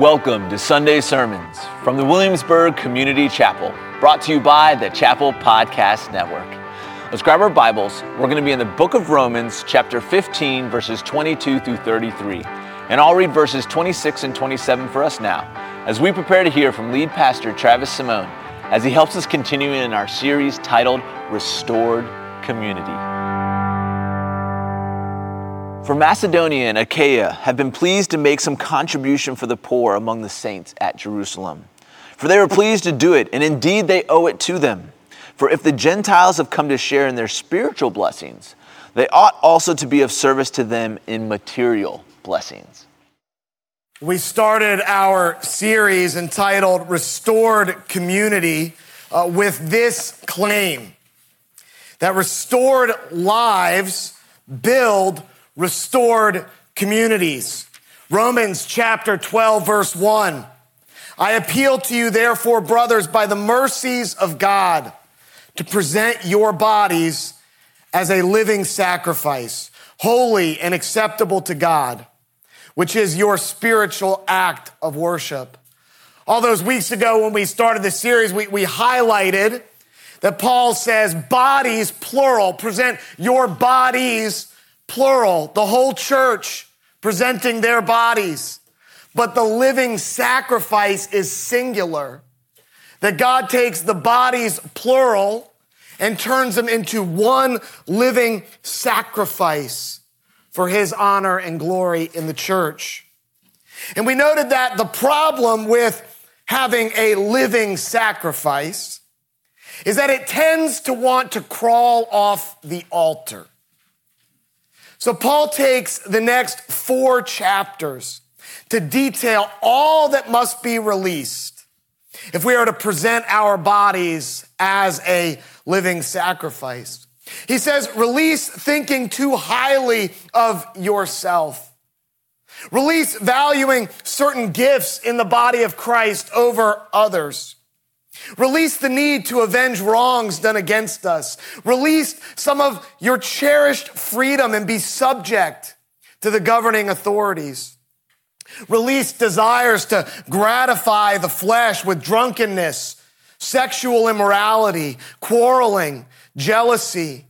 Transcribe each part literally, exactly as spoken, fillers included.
Welcome to Sunday Sermons from the Williamsburg Community Chapel, brought to you by the Chapel Podcast Network. Let's grab our Bibles. We're going to be in the book of Romans, chapter fifteen, verses twenty-two through thirty-three. And I'll read verses twenty-six and twenty-seven for us now, as we prepare to hear from lead pastor Travis Simone, as he helps us continue in our series titled Restored Community. For Macedonia and Achaia have been pleased to make some contribution for the poor among the saints at Jerusalem. For they were pleased to do it, and indeed they owe it to them. For if the Gentiles have come to share in their spiritual blessings, they ought also to be of service to them in material blessings. We started our series entitled Restored Community uh, with this claim, that restored lives build restored communities. Romans chapter twelve, verse one. I appeal to you, therefore, brothers, by the mercies of God, to present your bodies as a living sacrifice, holy and acceptable to God, which is your spiritual act of worship. All those weeks ago when we started this series, we, we highlighted that Paul says bodies, plural, present your bodies, plural, the whole church presenting their bodies. But the living sacrifice is singular, that God takes the bodies, plural, and turns them into one living sacrifice for his honor and glory in the church. And we noted that the problem with having a living sacrifice is that it tends to want to crawl off the altar. So Paul takes the next four chapters to detail all that must be released if we are to present our bodies as a living sacrifice. He says, release thinking too highly of yourself. Release valuing certain gifts in the body of Christ over others. Release the need to avenge wrongs done against us. Release some of your cherished freedom and be subject to the governing authorities. Release desires to gratify the flesh with drunkenness, sexual immorality, quarreling, jealousy.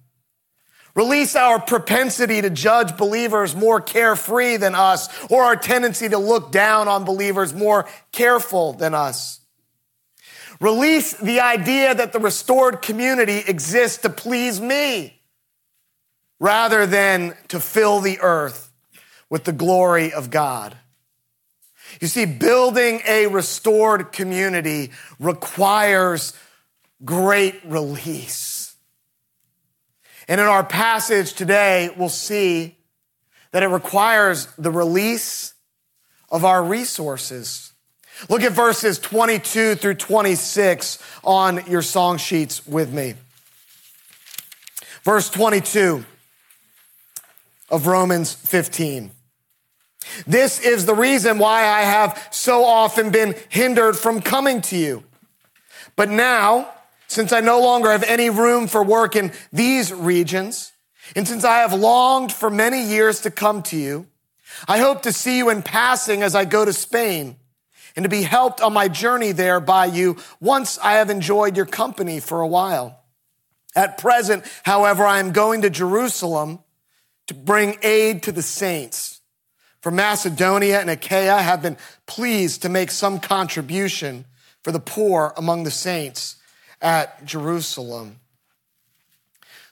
Release our propensity to judge believers more carefree than us, or our tendency to look down on believers more careful than us. Release the idea that the restored community exists to please me rather than to fill the earth with the glory of God. You see, building a restored community requires great release. And in our passage today, we'll see that it requires the release of our resources. Look at verses twenty-two through twenty-six on your song sheets with me. Verse twenty-two of Romans fifteen. This is the reason why I have so often been hindered from coming to you. But now, since I no longer have any room for work in these regions, and since I have longed for many years to come to you, I hope to see you in passing as I go to Spain, and to be helped on my journey there by you once I have enjoyed your company for a while. At present, however, I am going to Jerusalem to bring aid to the saints. For Macedonia and Achaia have been pleased to make some contribution for the poor among the saints at Jerusalem.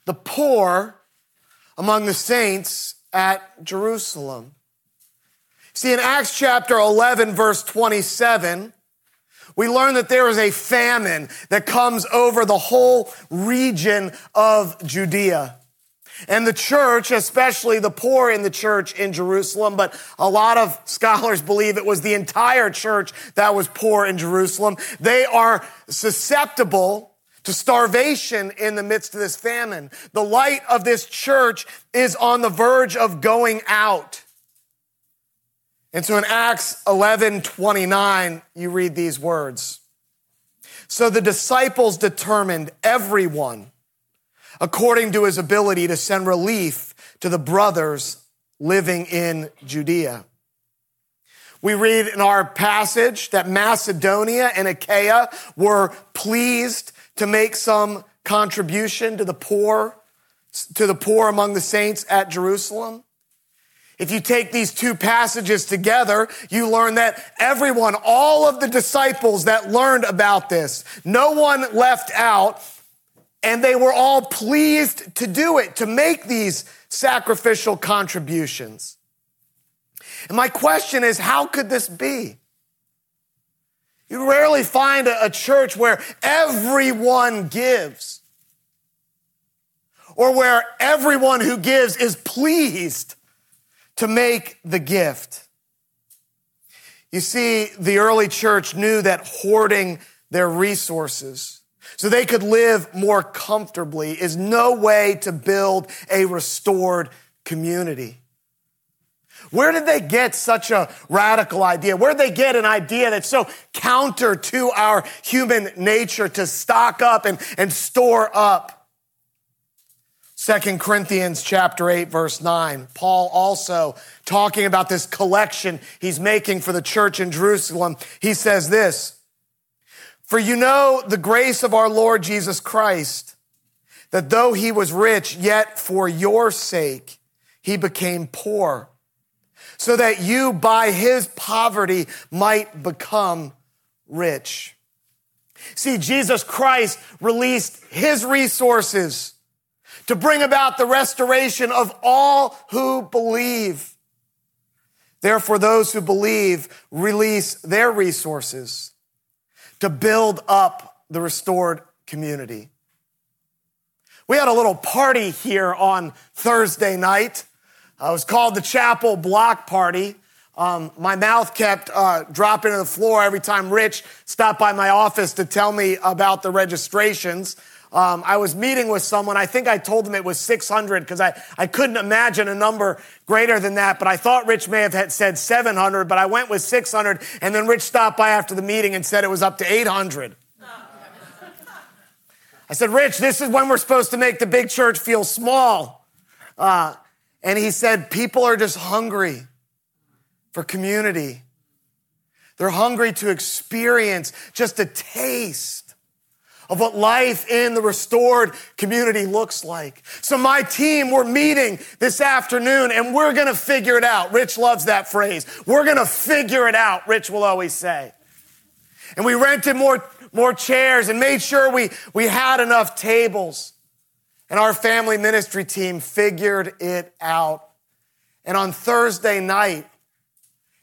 The poor among the saints at Jerusalem. See, in Acts chapter eleven, verse twenty-seven, we learn that there is a famine that comes over the whole region of Judea. And the church, especially the poor in the church in Jerusalem, but a lot of scholars believe it was the entire church that was poor in Jerusalem, they are susceptible to starvation in the midst of this famine. The light of this church is on the verge of going out. And so in Acts eleven twenty-nine, you read these words. So the disciples determined everyone according to his ability to send relief to the brothers living in Judea. We read in our passage that Macedonia and Achaia were pleased to make some contribution to the poor, to the poor among the saints at Jerusalem. If you take these two passages together, you learn that everyone, all of the disciples that learned about this, no one left out, and they were all pleased to do it, to make these sacrificial contributions. And my question is, how could this be? You rarely find a, a church where everyone gives, or where everyone who gives is pleased to make the gift. You see, the early church knew that hoarding their resources so they could live more comfortably is no way to build a restored community. Where did they get such a radical idea? Where did they get an idea that's so counter to our human nature to stock up and, and store up? Second Corinthians chapter eight, verse nine, Paul also talking about this collection he's making for the church in Jerusalem. He says this, "For you know the grace of our Lord Jesus Christ, that though he was rich, yet for your sake he became poor, so that you by his poverty might become rich." See, Jesus Christ released his resources to bring about the restoration of all who believe. Therefore, those who believe release their resources to build up the restored community. We had a little party here on Thursday night. Uh, it was called the Chapel Block Party. Um, my mouth kept uh, dropping to the floor every time Rich stopped by my office to tell me about the registrations. Um, I was meeting with someone. I think I told them it was six hundred because I, I couldn't imagine a number greater than that. But I thought Rich may have had said seven hundred, but I went with six hundred. And then Rich stopped by after the meeting and said it was up to eight hundred. I said, "Rich, this is when we're supposed to make the big church feel small." Uh, and he said, "People are just hungry for community. They're hungry to experience just a taste of what life in the restored community looks like." So my team, we're meeting this afternoon and we're gonna figure it out. Rich loves that phrase. We're gonna figure it out, Rich will always say. And we rented more, more chairs and made sure we, we had enough tables. And our family ministry team figured it out. And on Thursday night,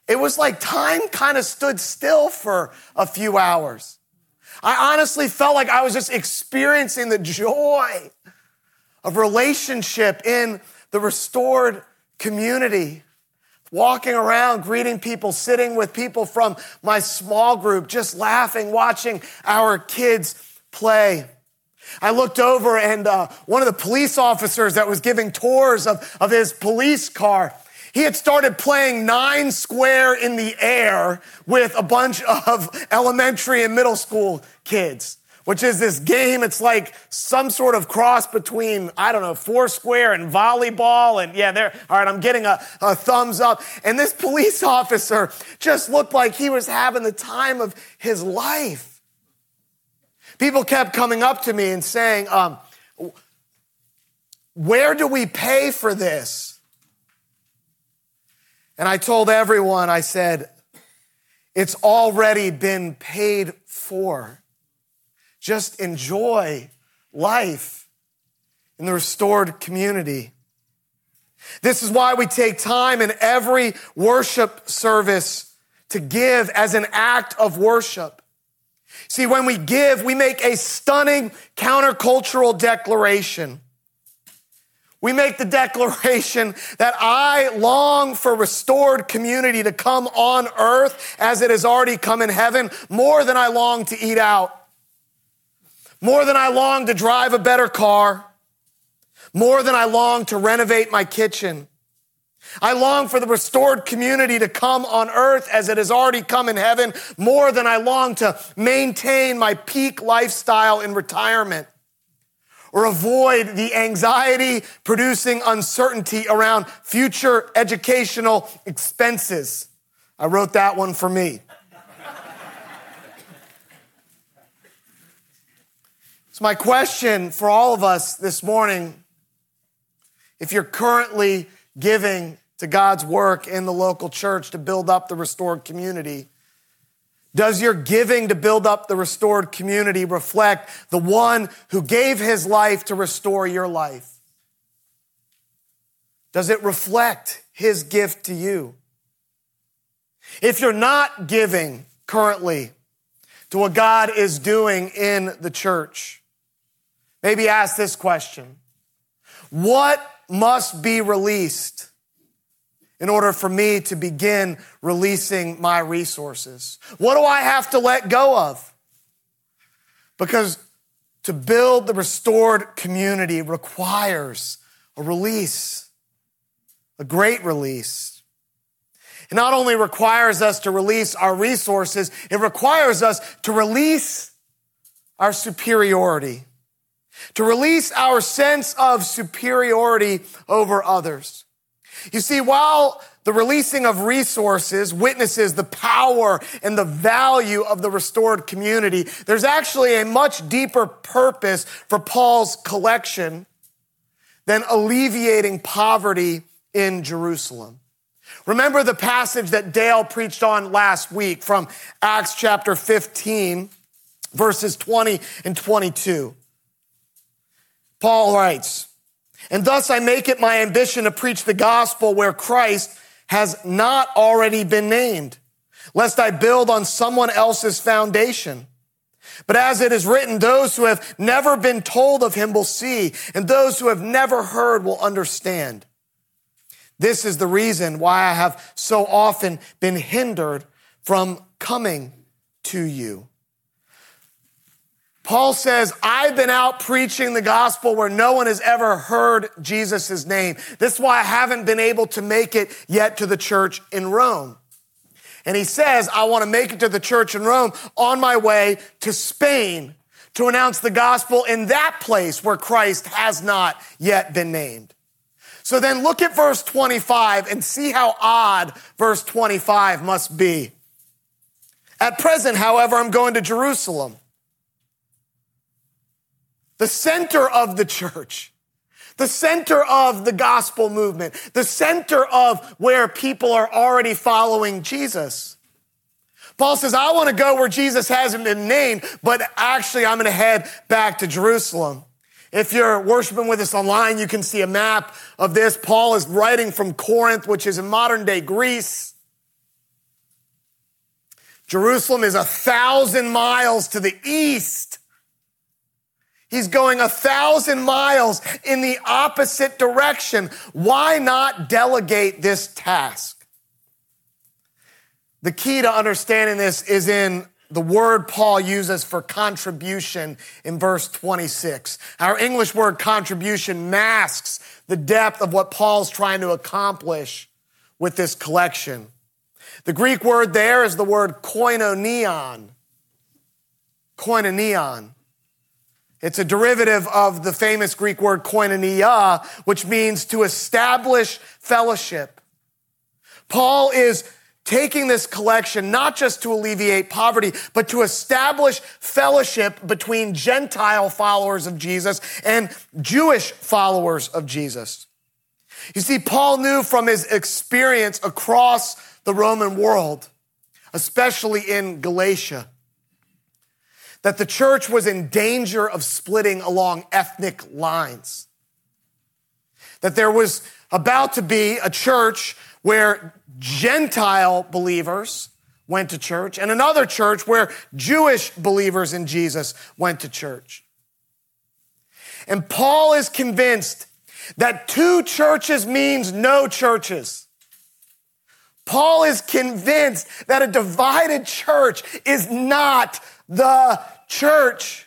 it was like time kind of stood still for a few hours. I honestly felt like I was just experiencing the joy of relationship in the restored community, walking around, greeting people, sitting with people from my small group, just laughing, watching our kids play. I looked over and uh, one of the police officers that was giving tours of, of his police car, he had started playing nine square in the air with a bunch of elementary and middle school kids, which is this game. It's like some sort of cross between, I don't know, four square and volleyball. And yeah, there. All right, I'm getting a, a thumbs up. And this police officer just looked like he was having the time of his life. People kept coming up to me and saying, um, "Where do we pay for this?" And I told everyone, I said, "It's already been paid for. Just enjoy life in the restored community." This is why we take time in every worship service to give as an act of worship. See, when we give, we make a stunning countercultural declaration. We make the declaration that I long for restored community to come on earth as it has already come in heaven, more than I long to eat out, more than I long to drive a better car, more than I long to renovate my kitchen. I long for the restored community to come on earth as it has already come in heaven, more than I long to maintain my peak lifestyle in retirement, or avoid the anxiety-producing uncertainty around future educational expenses. I wrote that one for me. So my question for all of us this morning, if you're currently giving to God's work in the local church to build up the restored community, does your giving to build up the restored community reflect the one who gave his life to restore your life? Does it reflect his gift to you? If you're not giving currently to what God is doing in the church, maybe ask this question. What must be released in order for me to begin releasing my resources? What do I have to let go of? Because to build the restored community requires a release, a great release. It not only requires us to release our resources, it requires us to release our superiority, to release our sense of superiority over others. You see, while the releasing of resources witnesses the power and the value of the restored community, there's actually a much deeper purpose for Paul's collection than alleviating poverty in Jerusalem. Remember the passage that Dale preached on last week from Acts chapter fifteen, verses twenty and twenty-two. Paul writes, "And thus I make it my ambition to preach the gospel where Christ has not already been named, lest I build on someone else's foundation. But as it is written, those who have never been told of him will see, and those who have never heard will understand. This is the reason why I have so often been hindered from coming to you." Paul says, I've been out preaching the gospel where no one has ever heard Jesus' name. This is why I haven't been able to make it yet to the church in Rome. And he says, I want to make it to the church in Rome on my way to Spain to announce the gospel in that place where Christ has not yet been named. So then look at verse twenty-five and see how odd verse twenty-five must be. "At present, however, I'm going to Jerusalem, the center of the church, the center of the gospel movement, the center of where people are already following Jesus." Paul says, I want to go where Jesus hasn't been named, but actually I'm going to head back to Jerusalem. If you're worshiping with us online, you can see a map of this. Paul is writing from Corinth, which is in modern-day Greece. Jerusalem is a thousand miles to the east. He's going a thousand miles in the opposite direction. Why not delegate this task? The key to understanding this is in the word Paul uses for contribution in verse twenty-six. Our English word contribution masks the depth of what Paul's trying to accomplish with this collection. The Greek word there is the word koinonion. Koinonion. It's a derivative of the famous Greek word koinonia, which means to establish fellowship. Paul is taking this collection not just to alleviate poverty, but to establish fellowship between Gentile followers of Jesus and Jewish followers of Jesus. You see, Paul knew from his experience across the Roman world, especially in Galatia, that the church was in danger of splitting along ethnic lines, that there was about to be a church where Gentile believers went to church and another church where Jewish believers in Jesus went to church. And Paul is convinced that two churches means no churches. Paul is convinced that a divided church is not the church.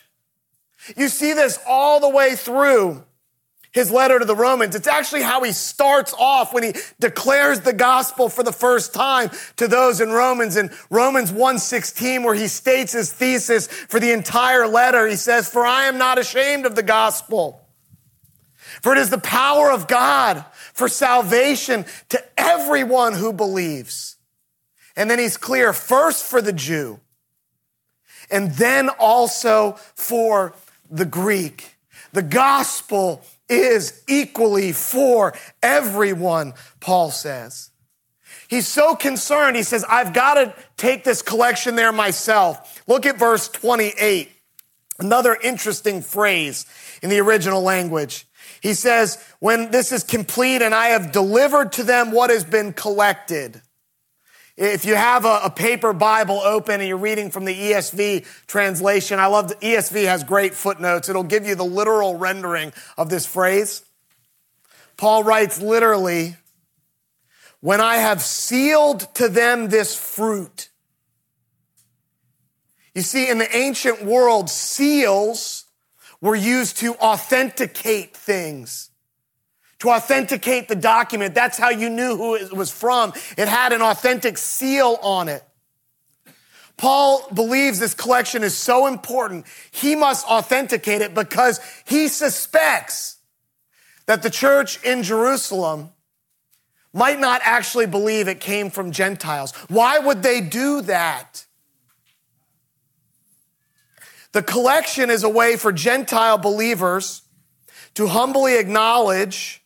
You see this all the way through his letter to the Romans. It's actually how he starts off when he declares the gospel for the first time to those in Romans. In Romans one sixteen, where he states his thesis for the entire letter, he says, "For I am not ashamed of the gospel, for it is the power of God for salvation to everyone who believes, And then he's clear first for the Jew and then also for the Greek. The gospel is equally for everyone, Paul says. He's so concerned. He says, I've got to take this collection there myself. Look at verse twenty-eight, another interesting phrase in the original language. He says, when this is complete and I have delivered to them what has been collected. If you have a, a paper Bible open and you're reading from the E S V translation, I love the E S V has great footnotes. It'll give you the literal rendering of this phrase. Paul writes literally, when I have sealed to them this fruit. You see, in the ancient world, seals were used to authenticate things. To authenticate the document. That's how you knew who it was from. It had an authentic seal on it. Paul believes this collection is so important, he must authenticate it because he suspects that the church in Jerusalem might not actually believe it came from Gentiles. Why would they do that? The collection is a way for Gentile believers to humbly acknowledge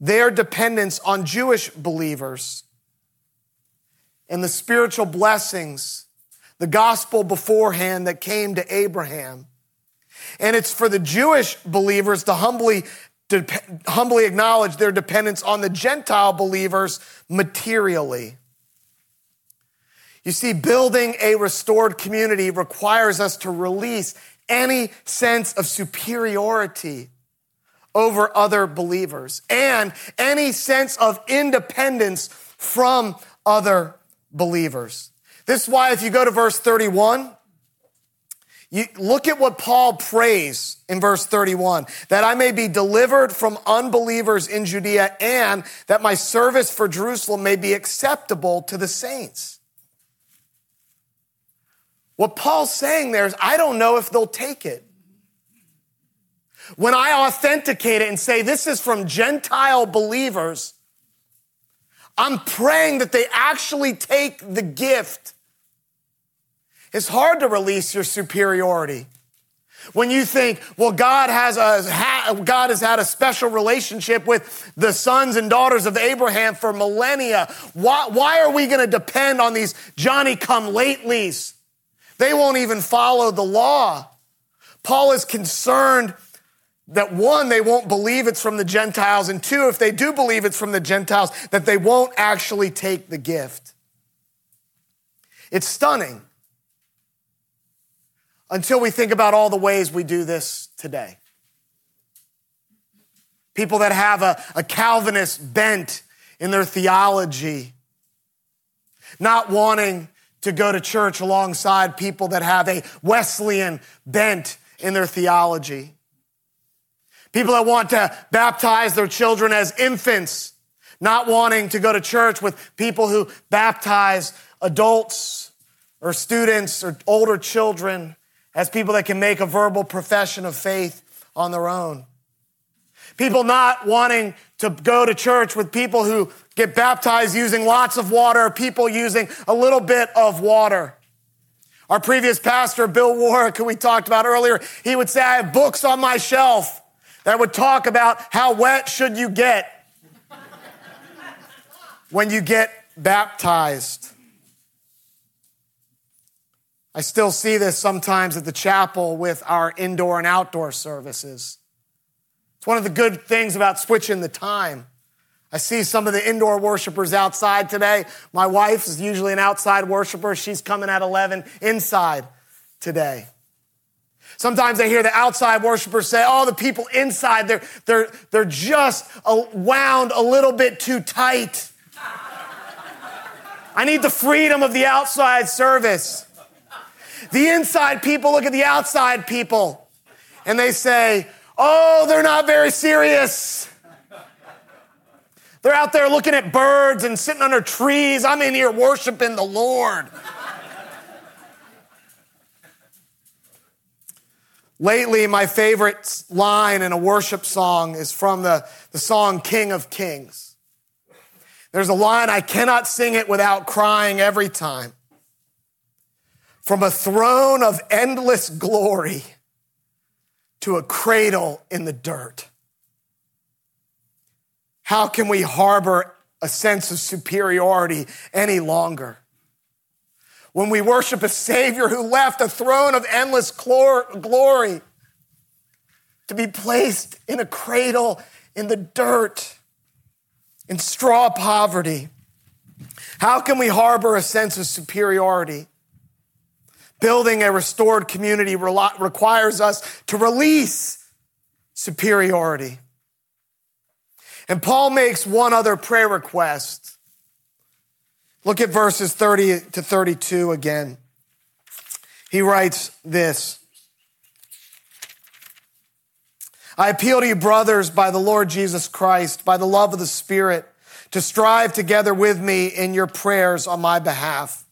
their dependence on Jewish believers and the spiritual blessings, the gospel beforehand that came to Abraham. And it's for the Jewish believers to humbly, to humbly acknowledge their dependence on the Gentile believers materially. You see, building a restored community requires us to release any sense of superiority over other believers and any sense of independence from other believers. This is why if you go to verse thirty-one, you look at what Paul prays in verse thirty-one, that I may be delivered from unbelievers in Judea and that my service for Jerusalem may be acceptable to the saints. What Paul's saying there is, I don't know if they'll take it. When I authenticate it and say, this is from Gentile believers, I'm praying that they actually take the gift. It's hard to release your superiority. When you think, well, God has a, God has had a special relationship with the sons and daughters of Abraham for millennia. Why, why are we going to depend on these Johnny-come-latelys? They won't even follow the law. Paul is concerned that one, they won't believe it's from the Gentiles, and two, if they do believe it's from the Gentiles, that they won't actually take the gift. It's stunning until we think about all the ways we do this today. People that have a, a Calvinist bent in their theology, not wanting to go to church alongside people that have a Wesleyan bent in their theology. People that want to baptize their children as infants, not wanting to go to church with people who baptize adults or students or older children as people that can make a verbal profession of faith on their own. People not wanting to go to church with people who get baptized using lots of water, people using a little bit of water. Our previous pastor, Bill Warwick, who we talked about earlier, he would say, I have books on my shelf that would talk about how wet should you get when you get baptized. I still see this sometimes at the chapel with our indoor and outdoor services. It's one of the good things about switching the time. I see some of the indoor worshipers outside today. My wife is usually an outside worshiper. She's coming at eleven inside today. Sometimes I hear the outside worshipers say, oh, the people inside, they're, they're, they're just wound a little bit too tight. I need the freedom of the outside service. The inside people look at the outside people and they say, oh, they're not very serious. They're out there looking at birds and sitting under trees. I'm in here worshiping the Lord. Lately, my favorite line in a worship song is from the, the song King of Kings. There's a line, I cannot sing it without crying every time. From a throne of endless glory to a cradle in the dirt. How can we harbor a sense of superiority any longer? When we worship a Savior who left a throne of endless glory to be placed in a cradle in the dirt, in straw poverty, how can we harbor a sense of superiority? Building a restored community requires us to release superiority. And Paul makes one other prayer request. Look at verses thirty to thirty-two again. He writes this. I appeal to you, brothers, by the Lord Jesus Christ, by the love of the Spirit, to strive together with me in your prayers on my behalf,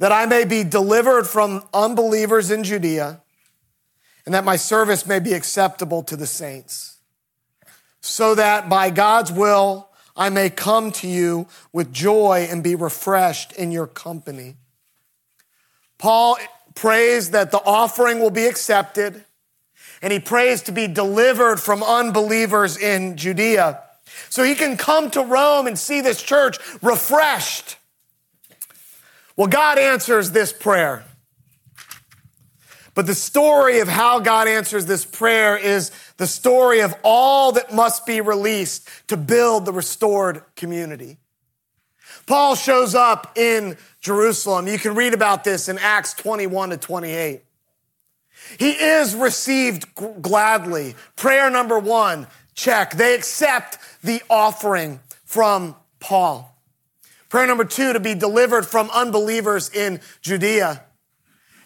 that I may be delivered from unbelievers in Judea, and that my service may be acceptable to the saints, so that by God's will, I may come to you with joy and be refreshed in your company. Paul prays that the offering will be accepted, and he prays to be delivered from unbelievers in Judea, so he can come to Rome and see this church refreshed. Well, God answers this prayer. But the story of how God answers this prayer is the story of all that must be released to build the restored community. Paul shows up in Jerusalem. You can read about this in Acts twenty-one to twenty-eight. He is received gladly. Prayer number one, check. They accept the offering from Paul. Prayer number two, to be delivered from unbelievers in Judea.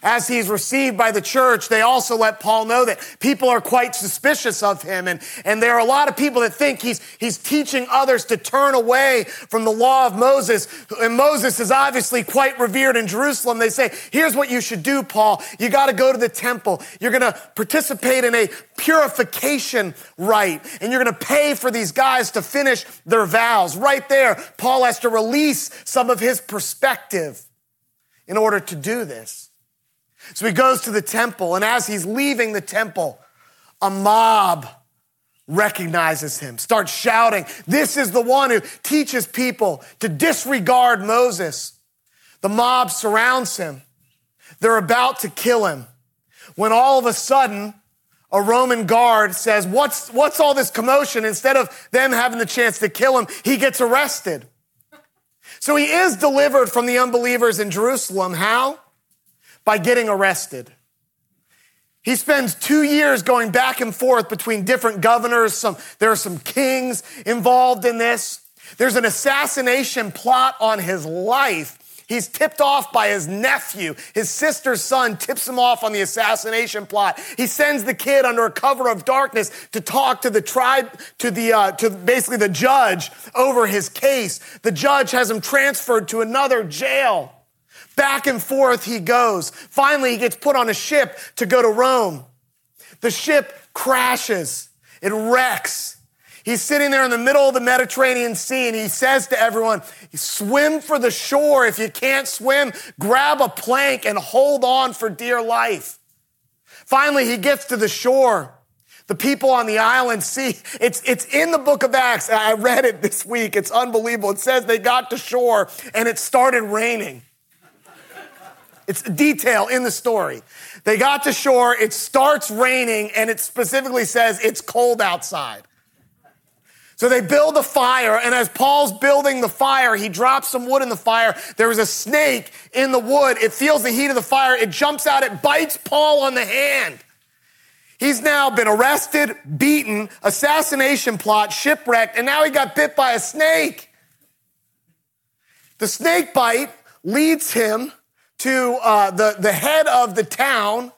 As he's received by the church, they also let Paul know that people are quite suspicious of him. And, and there are a lot of people that think he's, he's teaching others to turn away from the law of Moses. And Moses is obviously quite revered in Jerusalem. They say, here's what you should do, Paul. You got to go to the temple. You're going to participate in a purification rite. And you're going to pay for these guys to finish their vows. Right there, Paul has to release some of his perspective in order to do this. So he goes to the temple, and as he's leaving the temple, a mob recognizes him, starts shouting, this is the one who teaches people to disregard Moses. The mob surrounds him. They're about to kill him. When all of a sudden, a Roman guard says, what's, what's all this commotion? Instead of them having the chance to kill him, he gets arrested. So he is delivered from the unbelievers in Jerusalem. How? By getting arrested. He spends two years going back and forth between different governors. Some, there are some kings involved in this. There's an assassination plot on his life. He's tipped off by his nephew. His sister's son tips him off on the assassination plot. He sends the kid under a cover of darkness to talk to the tribe, to the uh, to basically the judge over his case. The judge has him transferred to another jail. Back and forth he goes. Finally, he gets put on a ship to go to Rome. The ship crashes. It wrecks. He's sitting there in the middle of the Mediterranean Sea, and he says to everyone, swim for the shore. If you can't swim, grab a plank and hold on for dear life. Finally, he gets to the shore. The people on the island see. It's, it's in the book of Acts. I read it this week. It's unbelievable. It says they got to shore, and it started raining. It's a detail in the story. They got to shore, it starts raining, and it specifically says it's cold outside. So they build a fire, and as Paul's building the fire, he drops some wood in the fire. There was a snake in the wood. It feels the heat of the fire. It jumps out. It bites Paul on the hand. He's now been arrested, beaten, assassination plot, shipwrecked, and now he got bit by a snake. The snake bite leads him to uh, the, the head of the town,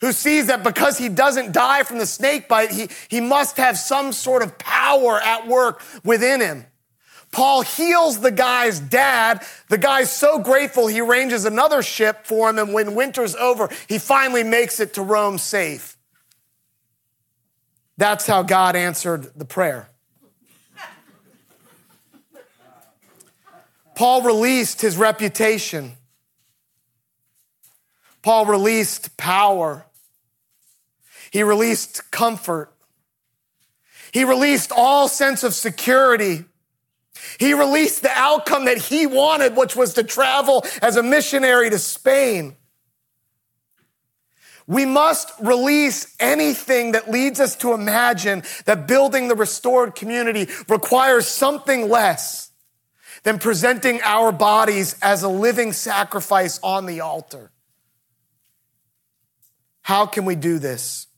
who sees that because he doesn't die from the snake bite, he, he must have some sort of power at work within him. Paul heals the guy's dad. The guy's so grateful, he arranges another ship for him, and when winter's over, he finally makes it to Rome safe. That's how God answered the prayer. Paul released his reputation. Paul released power. He released comfort. He released all sense of security. He released the outcome that he wanted, which was to travel as a missionary to Spain. We must release anything that leads us to imagine that building the restored community requires something less than presenting our bodies as a living sacrifice on the altar. How can we do this?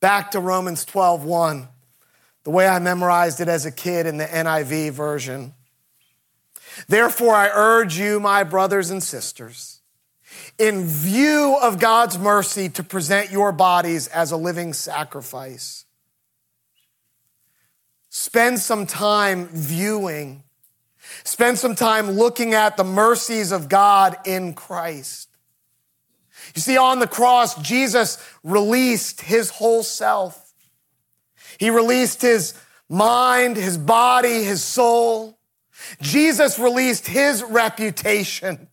Back to Romans twelve one, the way I memorized it as a kid in the N I V version. Therefore, I urge you, my brothers and sisters, in view of God's mercy, to present your bodies as a living sacrifice. Spend some time viewing. Spend some time looking at the mercies of God in Christ. You see, on the cross, Jesus released his whole self. He released his mind, his body, his soul. Jesus released his reputation.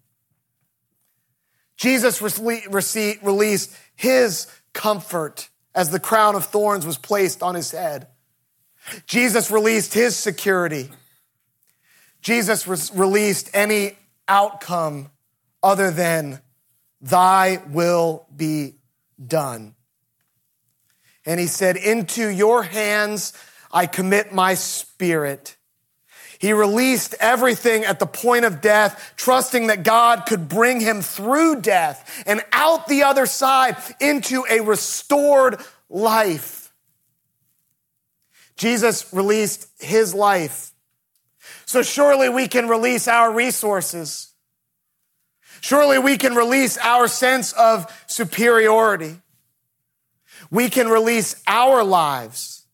Jesus released his comfort as the crown of thorns was placed on his head. Jesus released his security. Jesus released any outcome other than thy will be done. And he said, into your hands I commit my spirit. He released everything at the point of death, trusting that God could bring him through death and out the other side into a restored life. Jesus released his life. So surely we can release our resources. Surely we can release our sense of superiority. We can release our lives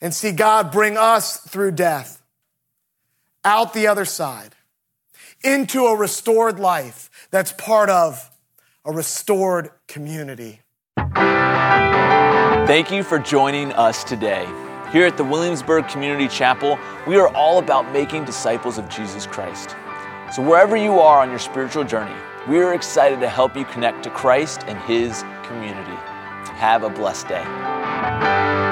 and see God bring us through death, out the other side, into a restored life that's part of a restored community. Thank you for joining us today. Here at the Williamsburg Community Chapel, we are all about making disciples of Jesus Christ. So wherever you are on your spiritual journey, we are excited to help you connect to Christ and his community. Have a blessed day.